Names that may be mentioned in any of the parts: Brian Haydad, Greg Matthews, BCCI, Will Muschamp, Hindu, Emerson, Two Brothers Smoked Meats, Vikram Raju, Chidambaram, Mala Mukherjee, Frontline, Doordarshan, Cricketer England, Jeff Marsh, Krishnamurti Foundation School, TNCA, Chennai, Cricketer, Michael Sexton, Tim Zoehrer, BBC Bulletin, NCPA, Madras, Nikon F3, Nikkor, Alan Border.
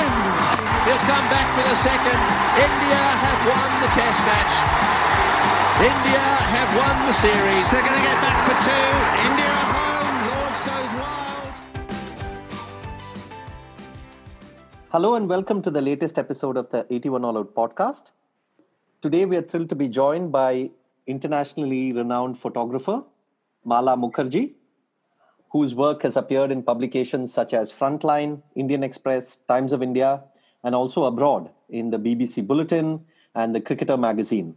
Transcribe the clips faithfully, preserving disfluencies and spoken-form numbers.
win. He'll come back for the second. India have won the test match. India have won the series. They're going to get back for two. India at home. Lords goes wild. Hello and welcome to the latest episode of the eighty-one All Out podcast. Today we are thrilled to be joined by internationally renowned photographer Mala Mukherjee, whose work has appeared in publications such as Frontline, Indian Express, Times of India, and also abroad in the B B C Bulletin and the Cricketer magazine.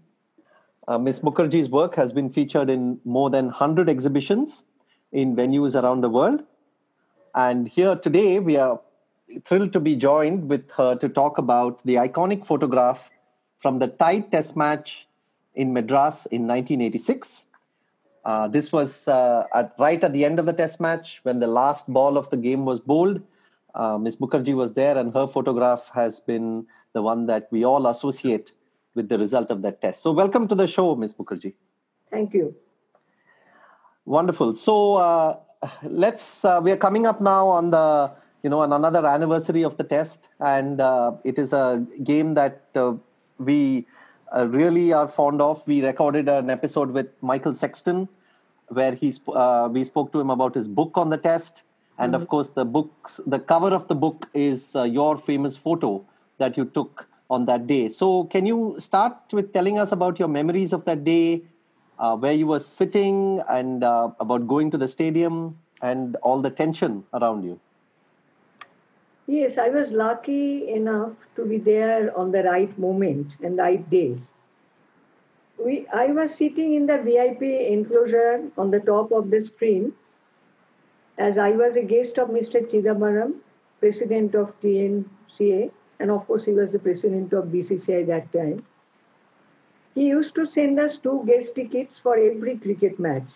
Uh, Miz Mukherjee's work has been featured in more than one hundred exhibitions in venues around the world. And here today, we are thrilled to be joined with her to talk about the iconic photograph from the tied test match in Madras in nineteen eighty-six. Uh, this was uh, at, right at the end of the test match when the last ball of the game was bowled. Uh, Miz Mukherjee was there and her photograph has been the one that we all associate with the result of that test. So welcome to the show, Miz Mukherjee. Thank you. Wonderful. So uh, let's, uh, we are coming up now on the, you know, on another anniversary of the test. And uh, it is a game that uh, we... Uh, really are fond of. We recorded an episode with Michael Sexton where he sp- uh, we spoke to him about his book on the test. And mm-hmm. of course, the books, the cover of the book is uh, your famous photo that you took on that day. So can you start with telling us about your memories of that day, uh, where you were sitting and uh, about going to the stadium and all the tension around you? Yes, I was lucky enough to be there on the right moment and right day. We, I was sitting in the V I P enclosure on the top of the screen as I was a guest of Mister Chidambaram, president of T N C A, and of course he was the president of B C C I that time. He used to send us two guest tickets for every cricket match.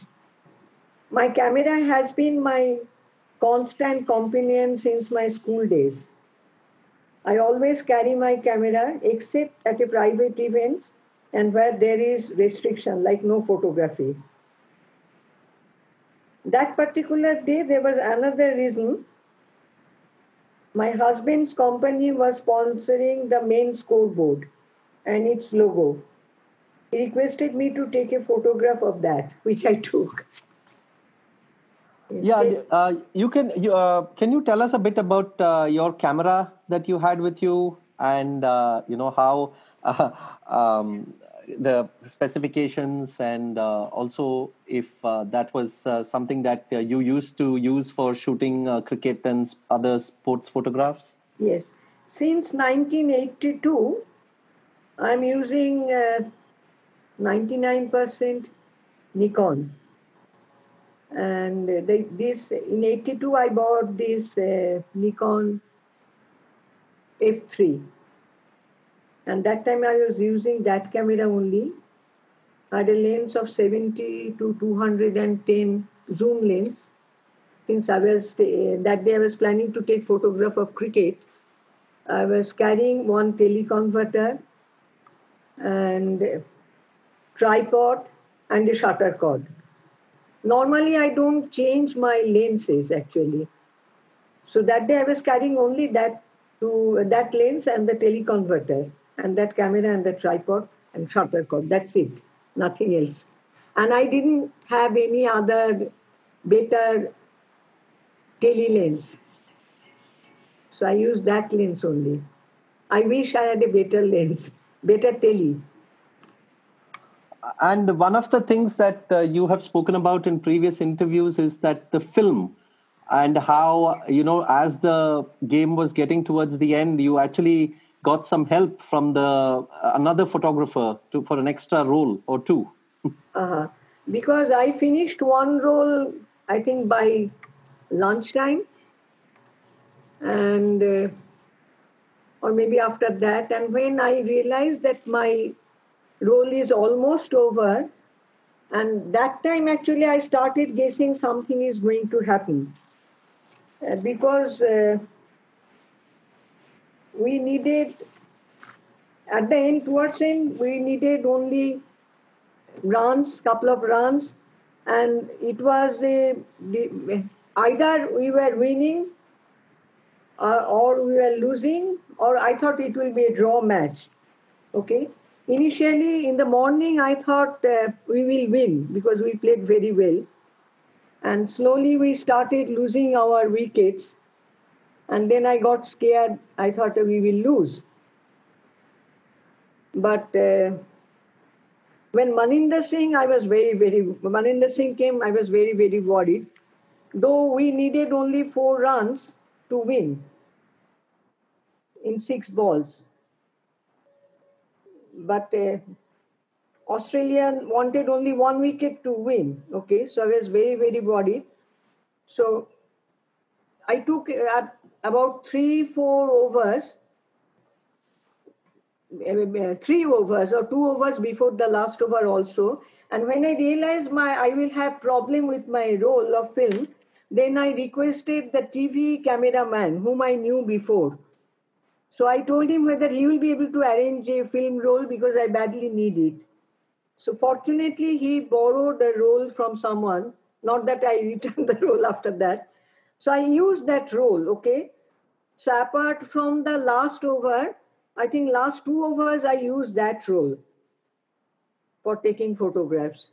My camera has been my constant companion since my school days. I always carry my camera except at a private events and where there is restriction, like no photography. That particular day, there was another reason. My husband's company was sponsoring the main scoreboard and its logo. He requested me to take a photograph of that, which I took. Yeah, uh, you can. You, uh, can you tell us a bit about uh, your camera that you had with you, and uh, you know how uh, um, the specifications, and uh, also if uh, that was uh, something that uh, you used to use for shooting uh, cricket and other sports photographs? Yes, since nineteen eighty-two, I'm using uh, ninety-nine percent Nikon. And they, this in eighty-two, I bought this uh, Nikon F three. And that time I was using that camera only. I had a lens of seventy to two hundred ten zoom lens. Since I was, uh, that day I was planning to take photograph of cricket. I was carrying one teleconverter and a tripod and a shutter cord. Normally, I don't change my lenses, actually. So that day, I was carrying only that to that lens and the teleconverter and that camera and the tripod and shutter cord. That's it. Nothing else. And I didn't have any other better tele lens. So I used that lens only. I wish I had a better lens, better tele. And one of the things that uh, you have spoken about in previous interviews is that the film and how, you know, as the game was getting towards the end, you actually got some help from the uh, another photographer to, for an extra role or two. uh-huh. Because I finished one role, I think, by lunchtime and uh, or maybe after that. And when I realized that my role is almost over, and that time actually I started guessing something is going to happen uh, because uh, we needed at the end towards end we needed only runs, couple of runs, and it was a, either we were winning uh, or we were losing, or I thought it will be a draw match. Okay. Initially, in the morning, I thought uh, we will win because we played very well. And slowly we started losing our wickets. And then I got scared. I thought uh, we will lose. But uh, when Maninder Singh, I was very, very, Maninder Singh came, I was very, very worried. Though we needed only four runs to win in six balls. But uh, Australia wanted only one wicket to win. Okay, so I was very, very worried. So I took uh, about three, four overs, uh, three overs or two overs before the last over also. And when I realized my I will have problem with my roll of film, then I requested the T V cameraman whom I knew before. So I told him whether he will be able to arrange a film roll because I badly need it. So fortunately, he borrowed a roll from someone. Not that I returned the roll after that. So I used that roll, okay? So apart from the last over, I think last two overs, I used that roll for taking photographs.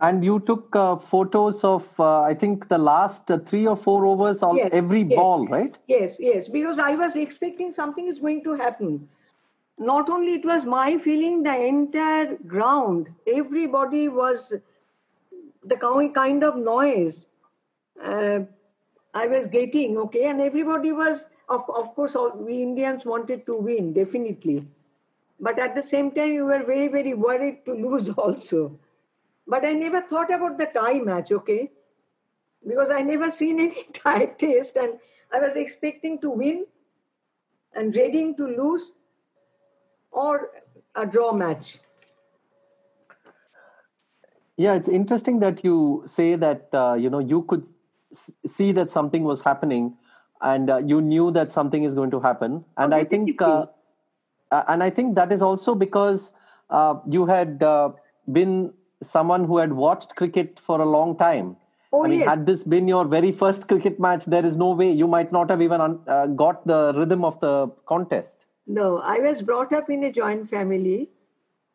And you took uh, photos of, uh, I think, the last uh, three or four overs of yes, every yes, ball, right? Yes, yes. Because I was expecting something is going to happen. Not only it was my feeling, the entire ground, everybody was, the kind of noise uh, I was getting, okay? And everybody was, of, of course, all, we Indians wanted to win, definitely. But at the same time, we were very, very worried to lose also. But I never thought about the tie match, okay? Because I never seen any tie test and I was expecting to win and dreading to lose or a draw match. Yeah, it's interesting that you say that, uh, you know, you could s- see that something was happening and uh, you knew that something is going to happen. And okay. I think, uh, and I think that is also because uh, you had uh, been... someone who had watched cricket for a long time. Oh, I mean, yes. Had this been your very first cricket match, there is no way you might not have even un- uh, got the rhythm of the contest. No, I was brought up in a joint family.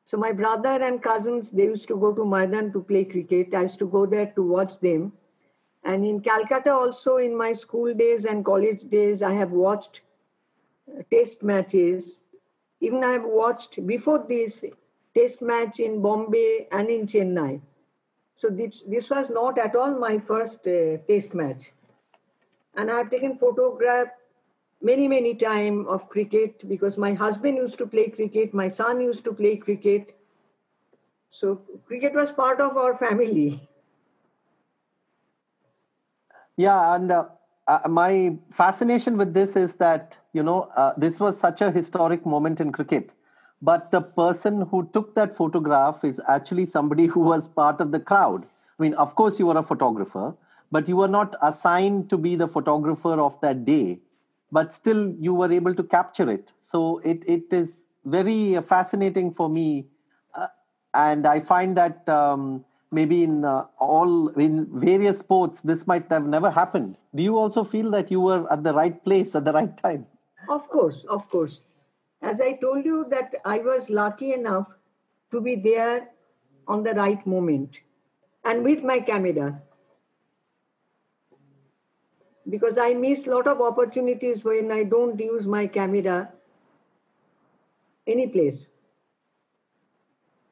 So my brother and cousins, they used to go to Maidan to play cricket. I used to go there to watch them. And in Calcutta also, in my school days and college days, I have watched test matches. Even I have watched, before this, test match in Bombay and in Chennai. So this, this was not at all my first uh, test match. And I've taken photograph many, many times of cricket because my husband used to play cricket, my son used to play cricket. So cricket was part of our family. Yeah, and uh, uh, my fascination with this is that, you know, uh, this was such a historic moment in cricket. But the person who took that photograph is actually somebody who was part of the crowd. I mean, of course, you were a photographer, but you were not assigned to be the photographer of that day. But still, you were able to capture it. So it, it is very fascinating for me. Uh, and I find that um, maybe in uh, all in various sports, this might have never happened. Do you also feel that you were at the right place at the right time? Of course, of course. As I told you that I was lucky enough to be there on the right moment and with my camera. Because I miss a lot of opportunities when I don't use my camera any place.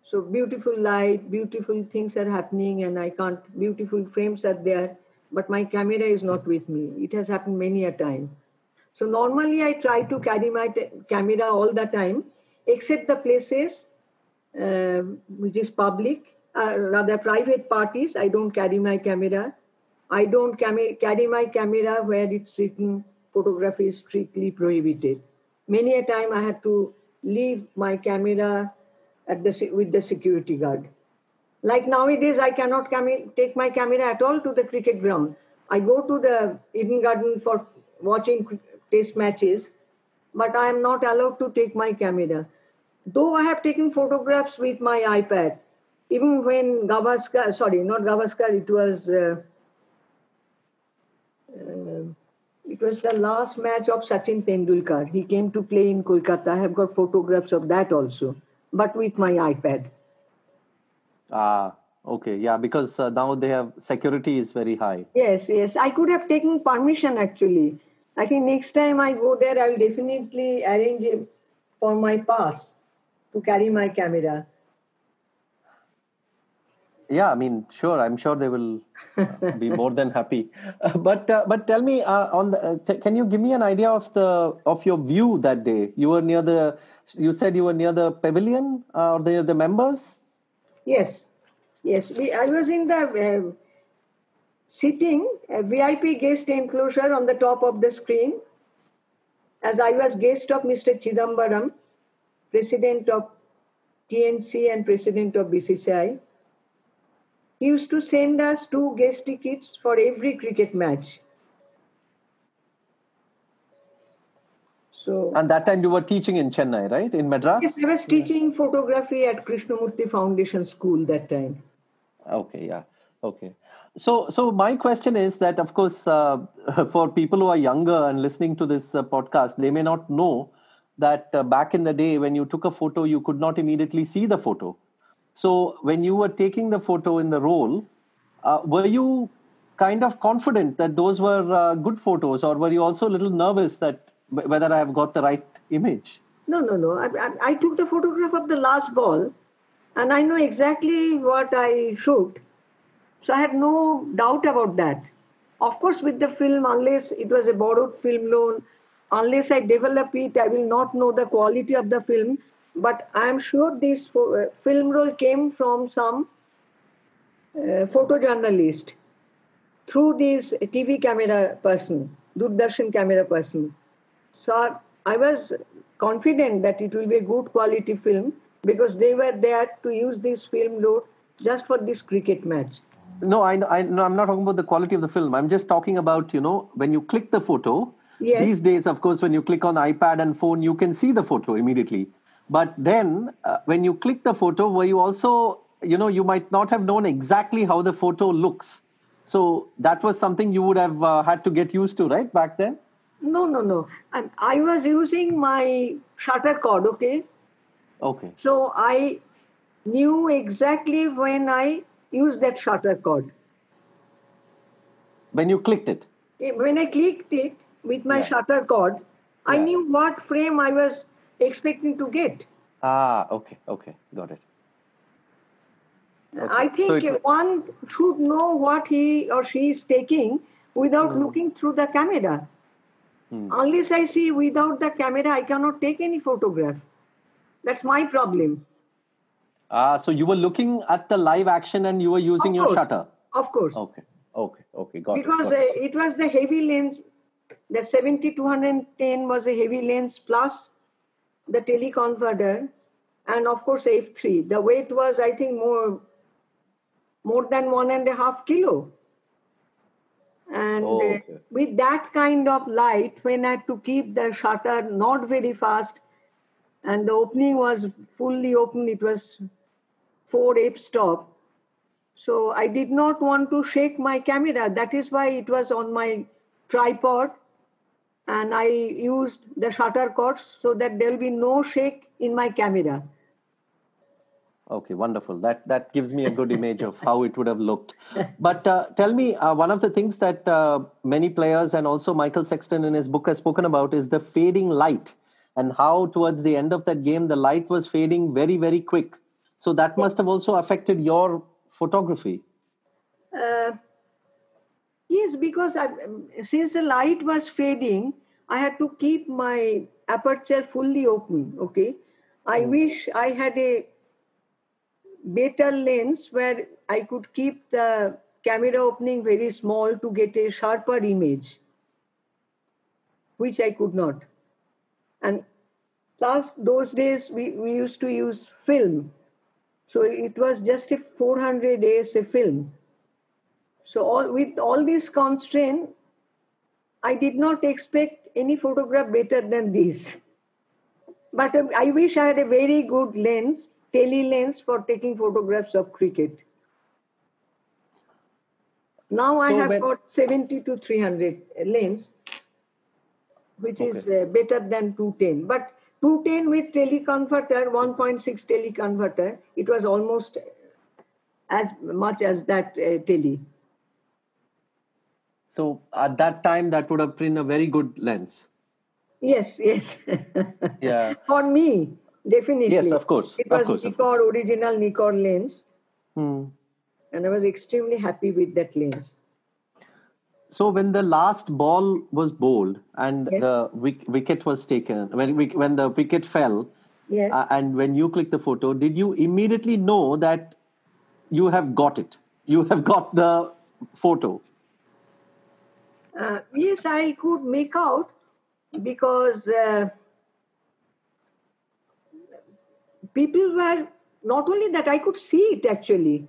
So beautiful light, beautiful things are happening and I can't, beautiful frames are there, but my camera is not with me. It has happened many a time. So normally I try to carry my t- camera all the time, except the places uh, which is public, uh, rather private parties. I don't carry my camera. I don't cam- carry my camera where it's written photography is strictly prohibited. Many a time I had to leave my camera at the se- with the security guard. Like nowadays, I cannot cam- take my camera at all to the cricket ground. I go to the Eden Garden for watching cricket. Test matches, but I am not allowed to take my camera. Though I have taken photographs with my iPad, even when Gavaskar, sorry, not Gavaskar, it was uh, uh, It was the last match of Sachin Tendulkar. He came to play in Kolkata. I have got photographs of that also, but with my iPad. Ah, okay. Yeah, because uh, now they have, security is very high. Yes, yes. I could have taken permission actually. I think next time I go there, I will definitely arrange it for my pass to carry my camera. Yeah, I mean, sure. I'm sure they will uh, be more than happy. Uh, but uh, but tell me, uh, on the, uh, t- can you give me an idea of the of your view that day? You were near the. You said you were near the pavilion uh, or the the members. Yes, yes. We, I was in the uh, sitting uh, V I P guest enclosure on the top of the screen, as I was guest of Mister Chidambaram, president of T N C A and president of B C C I. He used to send us two guest tickets for every cricket match. So, and that time you were teaching in Chennai, right? In Madras? Yes, I was teaching yeah. photography at Krishnamurti Foundation School that time. Okay, yeah. Okay. So, so my question is that, of course, uh, for people who are younger and listening to this uh, podcast, they may not know that uh, back in the day when you took a photo, you could not immediately see the photo. So when you were taking the photo in the roll, uh, were you kind of confident that those were uh, good photos, or were you also a little nervous that w- whether I have got the right image? No, no, no. I, I, I took the photograph of the last ball and I know exactly what I shot. So I had no doubt about that. Of course, with the film, unless it was a borrowed film loan, unless I develop it, I will not know the quality of the film. But I'm sure this film roll came from some uh, photojournalist through this T V camera person, Doordarshan camera person. So I was confident that it will be a good quality film because they were there to use this film roll just for this cricket match. No, I, I, no, I'm not talking about the quality of the film. I'm just talking about, you know, when you click the photo, yes. These days, of course, when you click on iPad and phone, you can see the photo immediately. But then uh, when you click the photo, where you also, you know, you might not have known exactly how the photo looks. So that was something you would have uh, had to get used to, right, back then? No, no, no. And I was using my shutter cord, okay? Okay. So I knew exactly when I used that shutter cord. When you clicked it? When I clicked it with my yeah. shutter cord, yeah. I knew what frame I was expecting to get. Ah, okay, okay, got it. Okay. I think so it, one should know what he or she is taking without mm. looking through the camera. Mm. Unless I see without the camera, I cannot take any photograph. That's my problem. Ah, so you were looking at the live action and you were using your shutter? Of course. Okay, okay, okay, got it. Because it was the heavy lens, the seventy to one ten was a heavy lens plus the teleconverter, and of course F three. The weight was, I think, more more than one and a half kilo. And oh, okay. uh, with that kind of light, when I had to keep the shutter not very fast, and the opening was fully open, it was four f-stop. So I did not want to shake my camera. That is why it was on my tripod. And I used the shutter cords so that there will be no shake in my camera. Okay, wonderful. That that gives me a good image of how it would have looked. But uh, tell me, uh, one of the things that uh, many players and also Michael Sexton in his book has spoken about is the fading light and how towards the end of that game, the light was fading very, very quick. So that must have also affected your photography. Uh Yes, because I, since the light was fading, I had to keep my aperture fully open, okay? I mm. wish I had a better lens where I could keep the camera opening very small to get a sharper image, which I could not. And plus, those days, we, we used to use film. So it was just a four hundred A S A film. So all, with all this constraint, I did not expect any photograph better than this. But um, I wish I had a very good lens, tele lens for taking photographs of cricket. Now I so have when, got seventy to three hundred lens, which okay. is uh, better than two ten. But two ten with teleconverter, one point six teleconverter, it was almost as much as that uh, tele. So at that time, that would have been a very good lens. Yes, yes. Yeah. For me, definitely. Yes, of course. It was course, Nikkor, original Nikkor lens. Hmm. And I was extremely happy with that lens. So when the last ball was bowled and yes. the wick, wicket was taken, when when the wicket fell, yes. uh, and when you clicked the photo, did you immediately know that you have got it? You have got the photo? Uh, yes, I could make out because uh, people were, not only that, I could see it actually.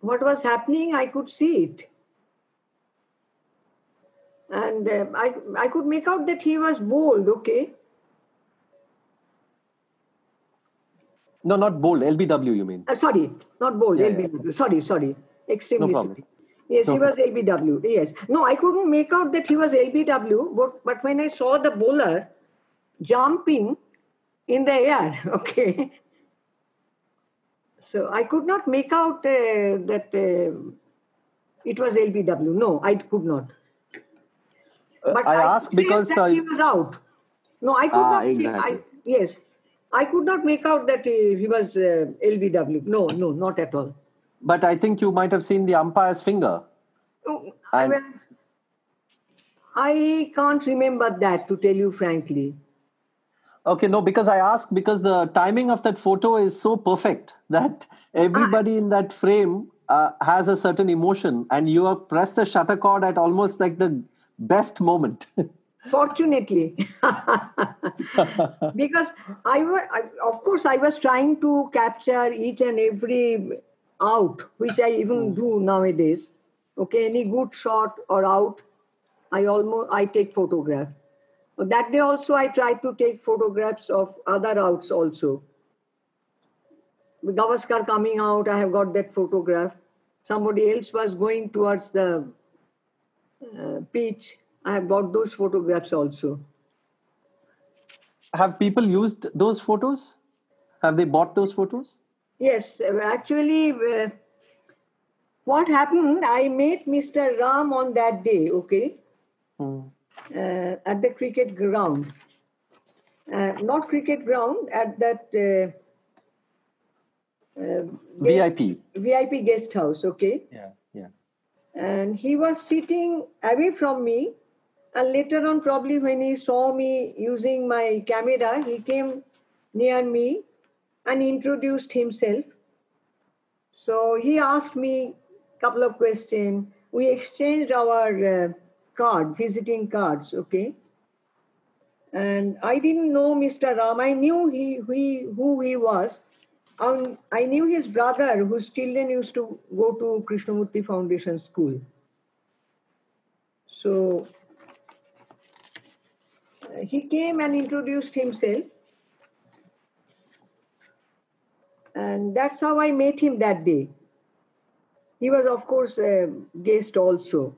What was happening, I could see it. And uh, I, I could make out that he was bowled, okay? No, not bowled, L B W you mean? Uh, sorry, not bowled, yeah, L B W. Yeah. Sorry, sorry. Extremely no sorry. Yes, no he was L B W, yes. No, I couldn't make out that he was L B W, but, but when I saw the bowler jumping in the air, okay? So I could not make out uh, that uh, it was L B W. No, I could not. But I, I asked because that I... he was out. No, I could ah, not. Exactly. I, yes, I could not make out that he, he was uh, L B W. No, no, not at all. But I think you might have seen the umpire's finger. No, I, well, I can't remember that, to tell you frankly. Okay, no, because I asked because the timing of that photo is so perfect that everybody I, in that frame uh, has a certain emotion, and you have pressed the shutter cord at almost like the best moment. Fortunately. Because I, I, of course, I was trying to capture each and every out, which I even do nowadays. Okay, any good shot or out, I almost, I take photograph. That day also, I tried to take photographs of other outs also. With Gavaskar coming out, I have got that photograph. Somebody else was going towards the uh, pitch. I have got those photographs also. Have people used those photos? Have they bought those photos? Yes, actually, uh, what happened, I met Mister Ram on that day, okay? Hmm. Uh, at the cricket ground, uh, not cricket ground, at that uh, uh, guest, V I P guest house, okay? Yeah, yeah. And he was sitting away from me, and later on, probably when he saw me using my camera, he came near me and introduced himself. So he asked me a couple of questions. We exchanged our... Uh, card, visiting cards, okay? And I didn't know Mister Ram. I knew he, he, who he was. Um, I knew his brother, whose children used to go to Krishnamurti Foundation School. So uh, he came and introduced himself. And that's how I met him that day. He was, of course, a guest also.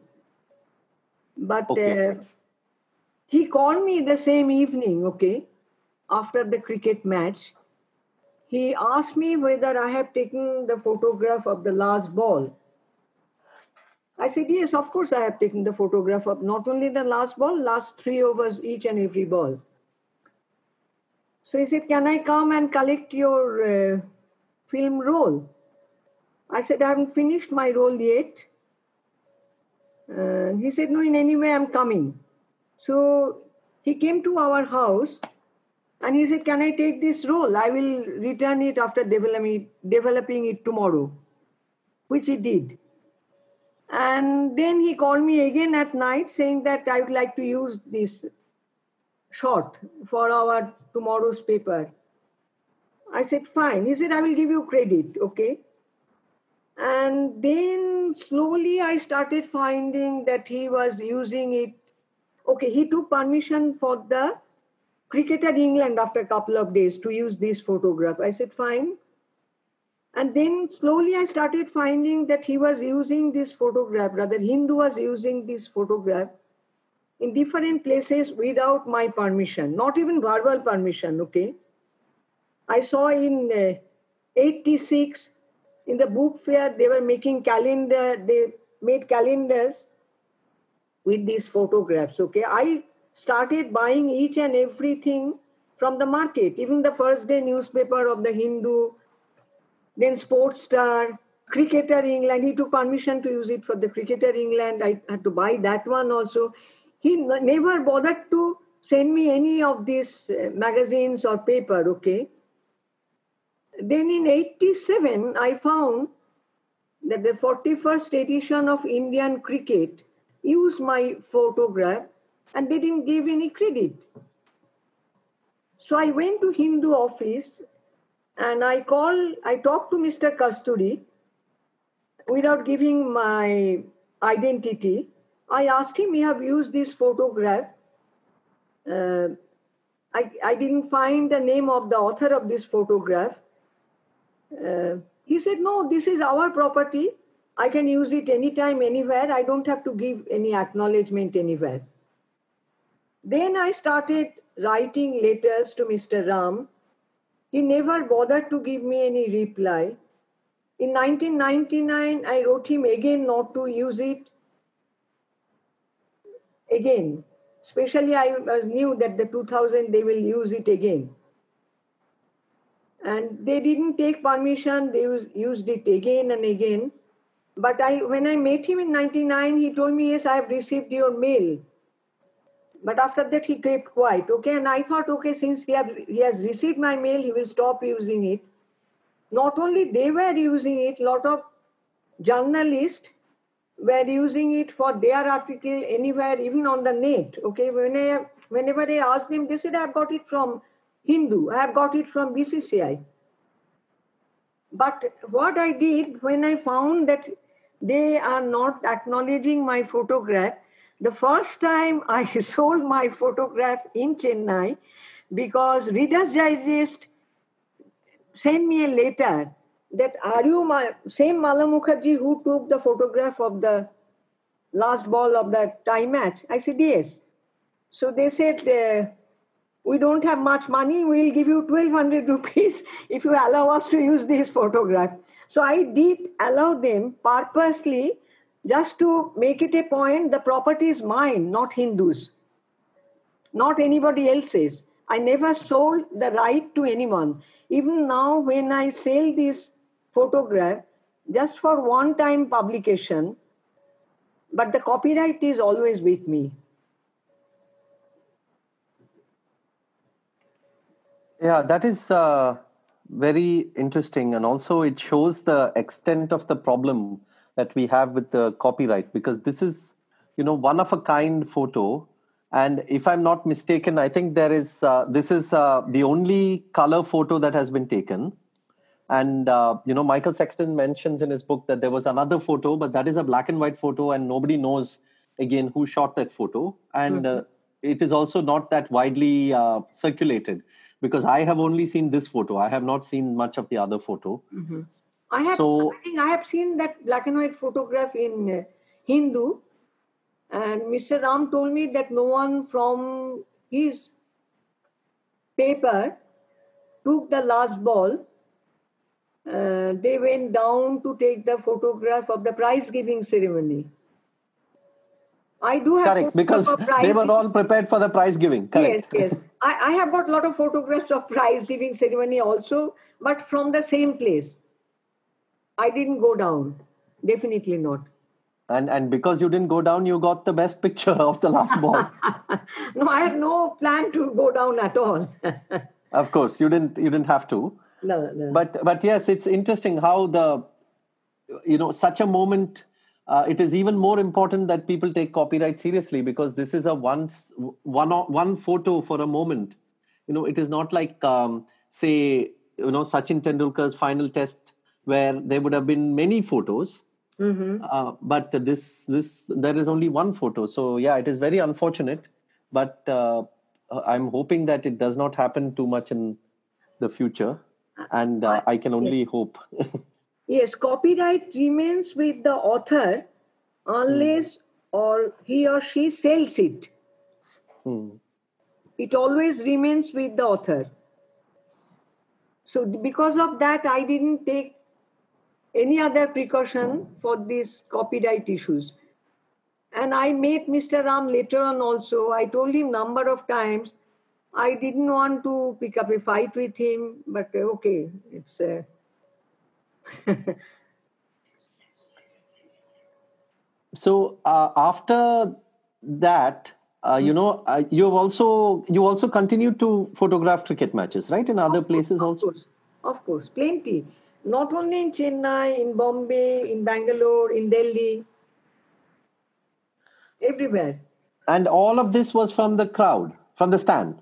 But okay. uh, he called me the same evening, okay, after the cricket match. He asked me whether I have taken the photograph of the last ball. I said, yes, of course I have taken the photograph of not only the last ball, last three overs each and every ball. So he said, can I come and collect your uh, film roll? I said, I haven't finished my roll yet. Uh, he said, no, in any way, I'm coming. So he came to our house and he said, can I take this roll? I will return it after developing, developing it tomorrow, which he did. And then he called me again at night saying that I would like to use this shot for our tomorrow's paper. I said, fine. He said, I will give you credit, okay? And then slowly I started finding that he was using it. Okay, he took permission for the Cricketer England after a couple of days to use this photograph. I said, fine. And then slowly I started finding that he was using this photograph, rather Hindu was using this photograph in different places without my permission, not even verbal permission, okay? I saw in uh, eighty-six, in the book fair, they were making calendar, they made calendars with these photographs, okay? I started buying each and everything from the market, even the first day newspaper of the Hindu, then Sports Star, Cricketer England. He took permission to use it for the Cricketer England. I had to buy that one also. He never bothered to send me any of these magazines or paper, okay? Then in eighty-seven, I found that the forty-first edition of Indian Cricket used my photograph and they didn't give any credit. So I went to Hindu office and I called, I talked to Mister Kasturi without giving my identity. I asked him, you have used this photograph. Uh, I, I didn't find the name of the author of this photograph. Uh, he said, no, this is our property. I can use it anytime, anywhere. I don't have to give any acknowledgement anywhere. Then I started writing letters to Mister Ram. He never bothered to give me any reply. In nineteen ninety-nine, I wrote him again not to use it. Again, especially I knew that the two thousand, they will use it again. And they didn't take permission, they used it again and again. But I, when I met him in ninety-nine, he told me, yes, I have received your mail. But after that, he kept quiet, okay? And I thought, okay, since he, have, he has received my mail, he will stop using it. Not only they were using it, a lot of journalists were using it for their article anywhere, even on the net, okay? When I, whenever I asked them, they said, I have got it from Hindu, I have got it from B C C I. But what I did, when I found that they are not acknowledging my photograph, the first time I sold my photograph in Chennai, because Reader's Digest sent me a letter that, are you my, same Mala Mukherjee who took the photograph of the last ball of the tie match? I said, yes. So they said, uh, we don't have much money. We'll give you twelve hundred rupees if you allow us to use this photograph. So I did allow them purposely, just to make it a point, the property is mine, not Hindus, not anybody else's. I never sold the right to anyone. Even now, when I sell this photograph, just for one-time publication, but the copyright is always with me. Yeah, that is uh, very interesting. And also it shows the extent of the problem that we have with the copyright, because this is, you know, one of a kind photo. And if I'm not mistaken, I think there is, uh, this is uh, the only color photo that has been taken. And, uh, you know, Michael Sexton mentions in his book that there was another photo, but that is a black and white photo and nobody knows, again, who shot that photo. And mm-hmm. uh, it is also not that widely uh, circulated, because I have only seen this photo. I have not seen much of the other photo. Mm-hmm. I have, so, I think I have seen that black and white photograph in uh, Hindu. And Mister Ram told me that no one from his paper took the last ball. Uh, they went down to take the photograph of the prize-giving ceremony. I do have... Correct, because they were all prepared for the prize-giving. Correct. Yes, yes. I, I have got a lot of photographs of prize-giving ceremony also, but from the same place. I didn't go down. Definitely not. And and because you didn't go down, you got the best picture of the last ball. No, I had no plan to go down at all. Of course, you didn't. You didn't have to. No, no. But but yes, it's interesting how the, you know, such a moment. Uh, it is even more important that people take copyright seriously, because this is a once one one photo for a moment. You know, it is not like um, say you know Sachin Tendulkar's final test, where there would have been many photos. Mm-hmm. Uh, but this, this, there is only one photo. So yeah, it is very unfortunate, but uh, I'm hoping that it does not happen too much in the future. And uh, I can only yes. hope. Yes, copyright remains with the author unless mm. or he or she sells it. Mm. It always remains with the author. So because of that, I didn't take any other precaution for these copyright issues. And I met Mister Ram later on also. I told him number of times, I didn't want to pick up a fight with him, but okay, it's... Uh... So uh, after that, uh, you know, uh, you've also, you also continued to photograph cricket matches, right? In other places also? Of course, of course, plenty. Not only in Chennai, in Bombay, in Bangalore, in Delhi, everywhere. And all of this was from the crowd, from the stand?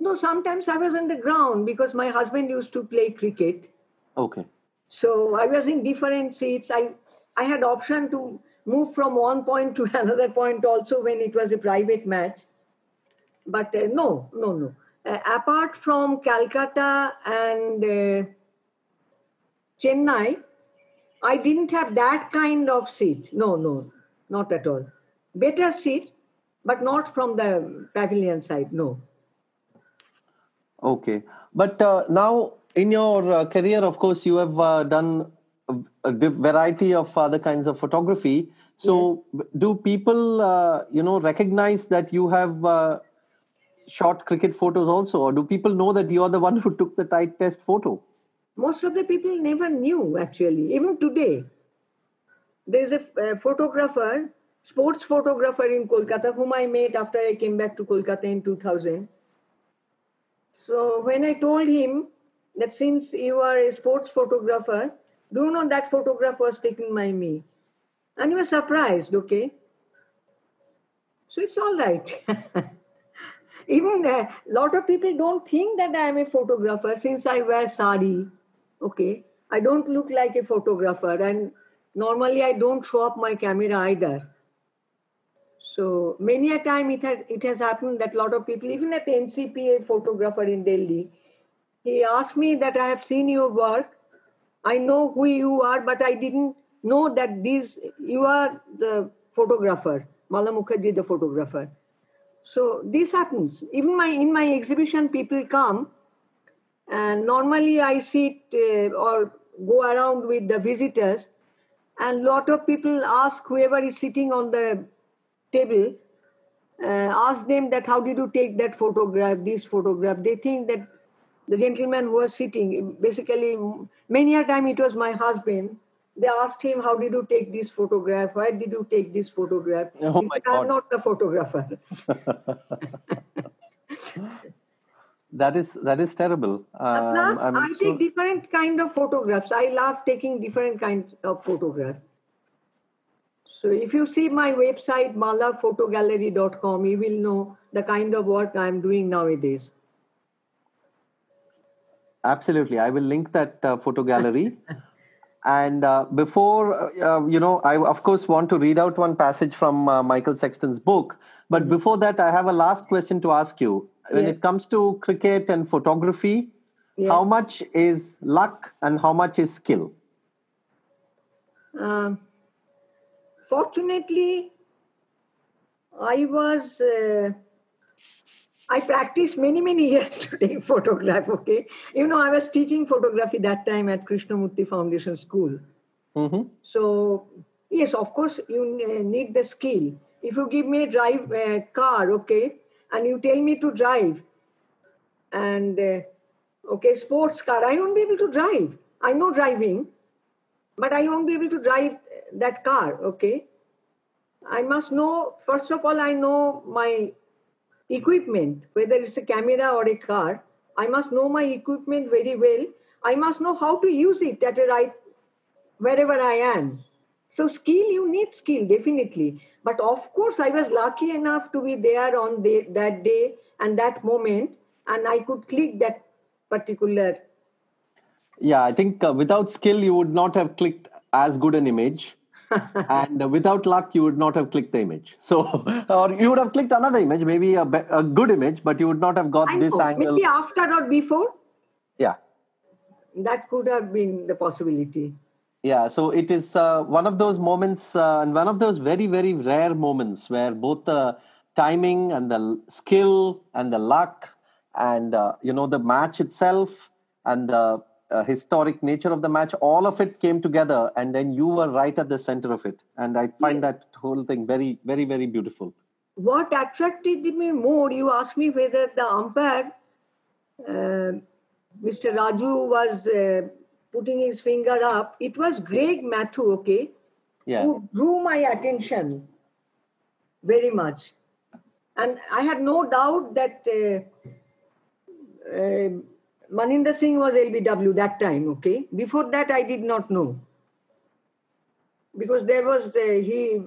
No, sometimes I was on the ground because my husband used to play cricket. Okay. So I was in different seats. I, I had option to move from one point to another point also when it was a private match. But uh, no, no, no. Uh, apart from Calcutta and uh, Chennai, I didn't have that kind of seat. No, no, not at all. Better seat, but not from the pavilion side, no. Okay. But uh, now in your uh, career, of course, you have uh, done a variety of other kinds of photography. So yes. Do people, uh, you know, recognize that you have uh, shot cricket photos also? Or do people know that you're the one who took the tight test photo? Most of the people never knew, actually. Even today, there's a uh, photographer, sports photographer in Kolkata, whom I met after I came back to Kolkata in two thousand. So when I told him that since you are a sports photographer, do you know that photograph was taken by me? And he was surprised, okay? So it's all right. Even a uh, lot of people don't think that I am a photographer since I wear sari, okay? I don't look like a photographer, and normally I don't show up my camera either. So many a time it, had, it has happened that a lot of people, even at N C P A photographer in Delhi, he asked me that I have seen your work, I know who you are, but I didn't know that these, you are the photographer, Mala Mukherjee, the photographer. So this happens. Even my in my exhibition, people come, and normally I sit uh, or go around with the visitors, and lot of people ask whoever is sitting on the table, uh, ask them that how did you take that photograph, this photograph. They think that the gentleman who was sitting, basically, many a time it was my husband. They asked him, how did you take this photograph? Why did you take this photograph? Oh my God. I'm not the photographer. That is that is terrible. Uh, plus, I'm, I'm I take sure... different kind of photographs. I love taking different kinds of photographs. So if you see my website, mala photo gallery dot com, you will know the kind of work I'm doing nowadays. Absolutely. I will link that uh, photo gallery. And uh, before, uh, you know, I of course want to read out one passage from uh, Michael Sexton's book. But mm-hmm. before that, I have a last question to ask you. When yes. it comes to cricket and photography, yes. how much is luck and how much is skill? Uh, fortunately, I was... Uh, I practiced many, many years to take photograph, okay? You know, I was teaching photography that time at Krishnamurti Foundation School. Mm-hmm. So, yes, of course, you need the skill. If you give me a drive uh, car, okay, and you tell me to drive, and, uh, okay, sports car, I won't be able to drive. I know driving, but I won't be able to drive that car, okay? I must know, first of all, I know my... equipment, whether it's a camera or a car, I must know my equipment very well. I must know how to use it at a right, wherever I am. So skill, you need skill, definitely. But of course, I was lucky enough to be there on the, that day and that moment, and I could click that particular. Yeah, I think uh, without skill, you would not have clicked as good an image. And without luck, you would not have clicked the image. So, or you would have clicked another image, maybe a, be- a good image, but you would not have got I this know. angle. Maybe after or before? Yeah. That could have been the possibility. Yeah, so it is uh, one of those moments uh, and one of those very, very rare moments where both the timing and the skill and the luck and, uh, you know, the match itself and the uh, historic nature of the match, all of it came together. And then you were right at the center of it. And I find yeah. that whole thing very, very, very beautiful. What attracted me more, you asked me whether the umpire, uh, Mister Raju was uh, putting his finger up. It was Greg Matthews, okay, yeah. who drew my attention very much. And I had no doubt that uh, uh, Maninder Singh was L B W that time, okay. Before that, I did not know. Because there was, uh, he...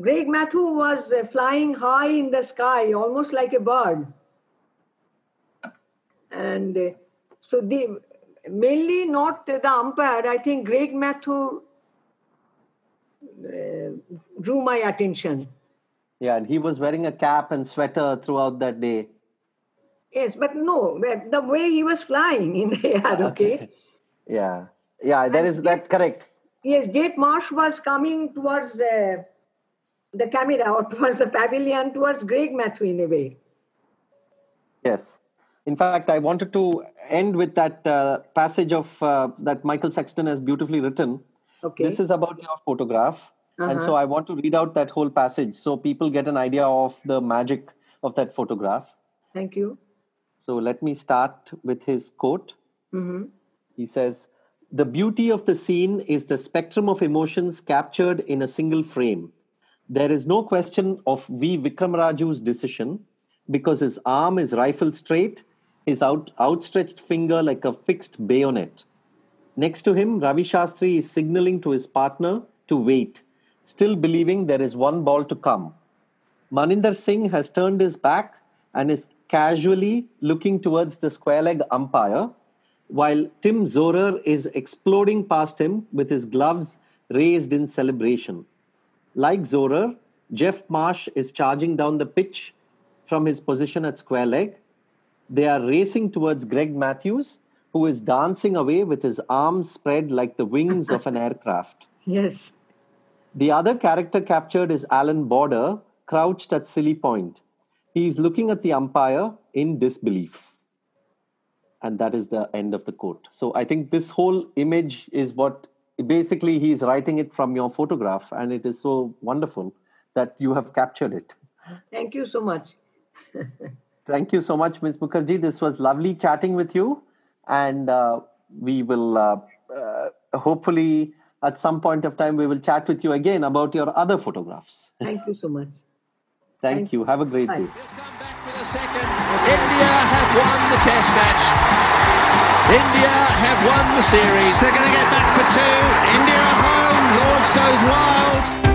Greg Matthews was uh, flying high in the sky, almost like a bird. And uh, so they, mainly not the umpire, I think Greg Matthews uh, drew my attention. Yeah, and he was wearing a cap and sweater throughout that day. Yes, but no, the way he was flying in the air, okay? okay. Yeah, yeah, there is that, correct. Yes, Jeff Marsh was coming towards uh, the camera or towards the pavilion, towards Greg Matthews in a way. Yes. In fact, I wanted to end with that uh, passage of uh, that Michael Sexton has beautifully written. Okay. This is about your photograph. Uh-huh. And so I want to read out that whole passage so people get an idea of the magic of that photograph. Thank you. So let me start with his quote. Mm-hmm. He says, "The beauty of the scene is the spectrum of emotions captured in a single frame. There is no question of V. Vikram Raju's decision because his arm is rifle straight, his out, outstretched finger like a fixed bayonet. Next to him, Ravi Shastri is signaling to his partner to wait, still believing there is one ball to come. Maninder Singh has turned his back and is casually looking towards the square-leg umpire, while Tim Zoehrer is exploding past him with his gloves raised in celebration. Like Zoehrer, Jeff Marsh is charging down the pitch from his position at square-leg. They are racing towards Greg Matthews, who is dancing away with his arms spread like the wings of an aircraft." Yes. The other character captured is Alan Border, crouched at silly point. He is looking at the umpire in disbelief. And that is the end of the quote. So I think this whole image is what, basically he is writing it from your photograph. And it is so wonderful that you have captured it. Thank you so much. Thank you so much, Miz Mukherjee. This was lovely chatting with you. And uh, we will uh, uh, hopefully... at some point of time, we will chat with you again about your other photographs. Thank you so much. Thank, Thank you. Have a great Bye. day. We'll come back for the second. India have won the test match. India have won the series. They're going to get back for two. India at home. Lords goes wild.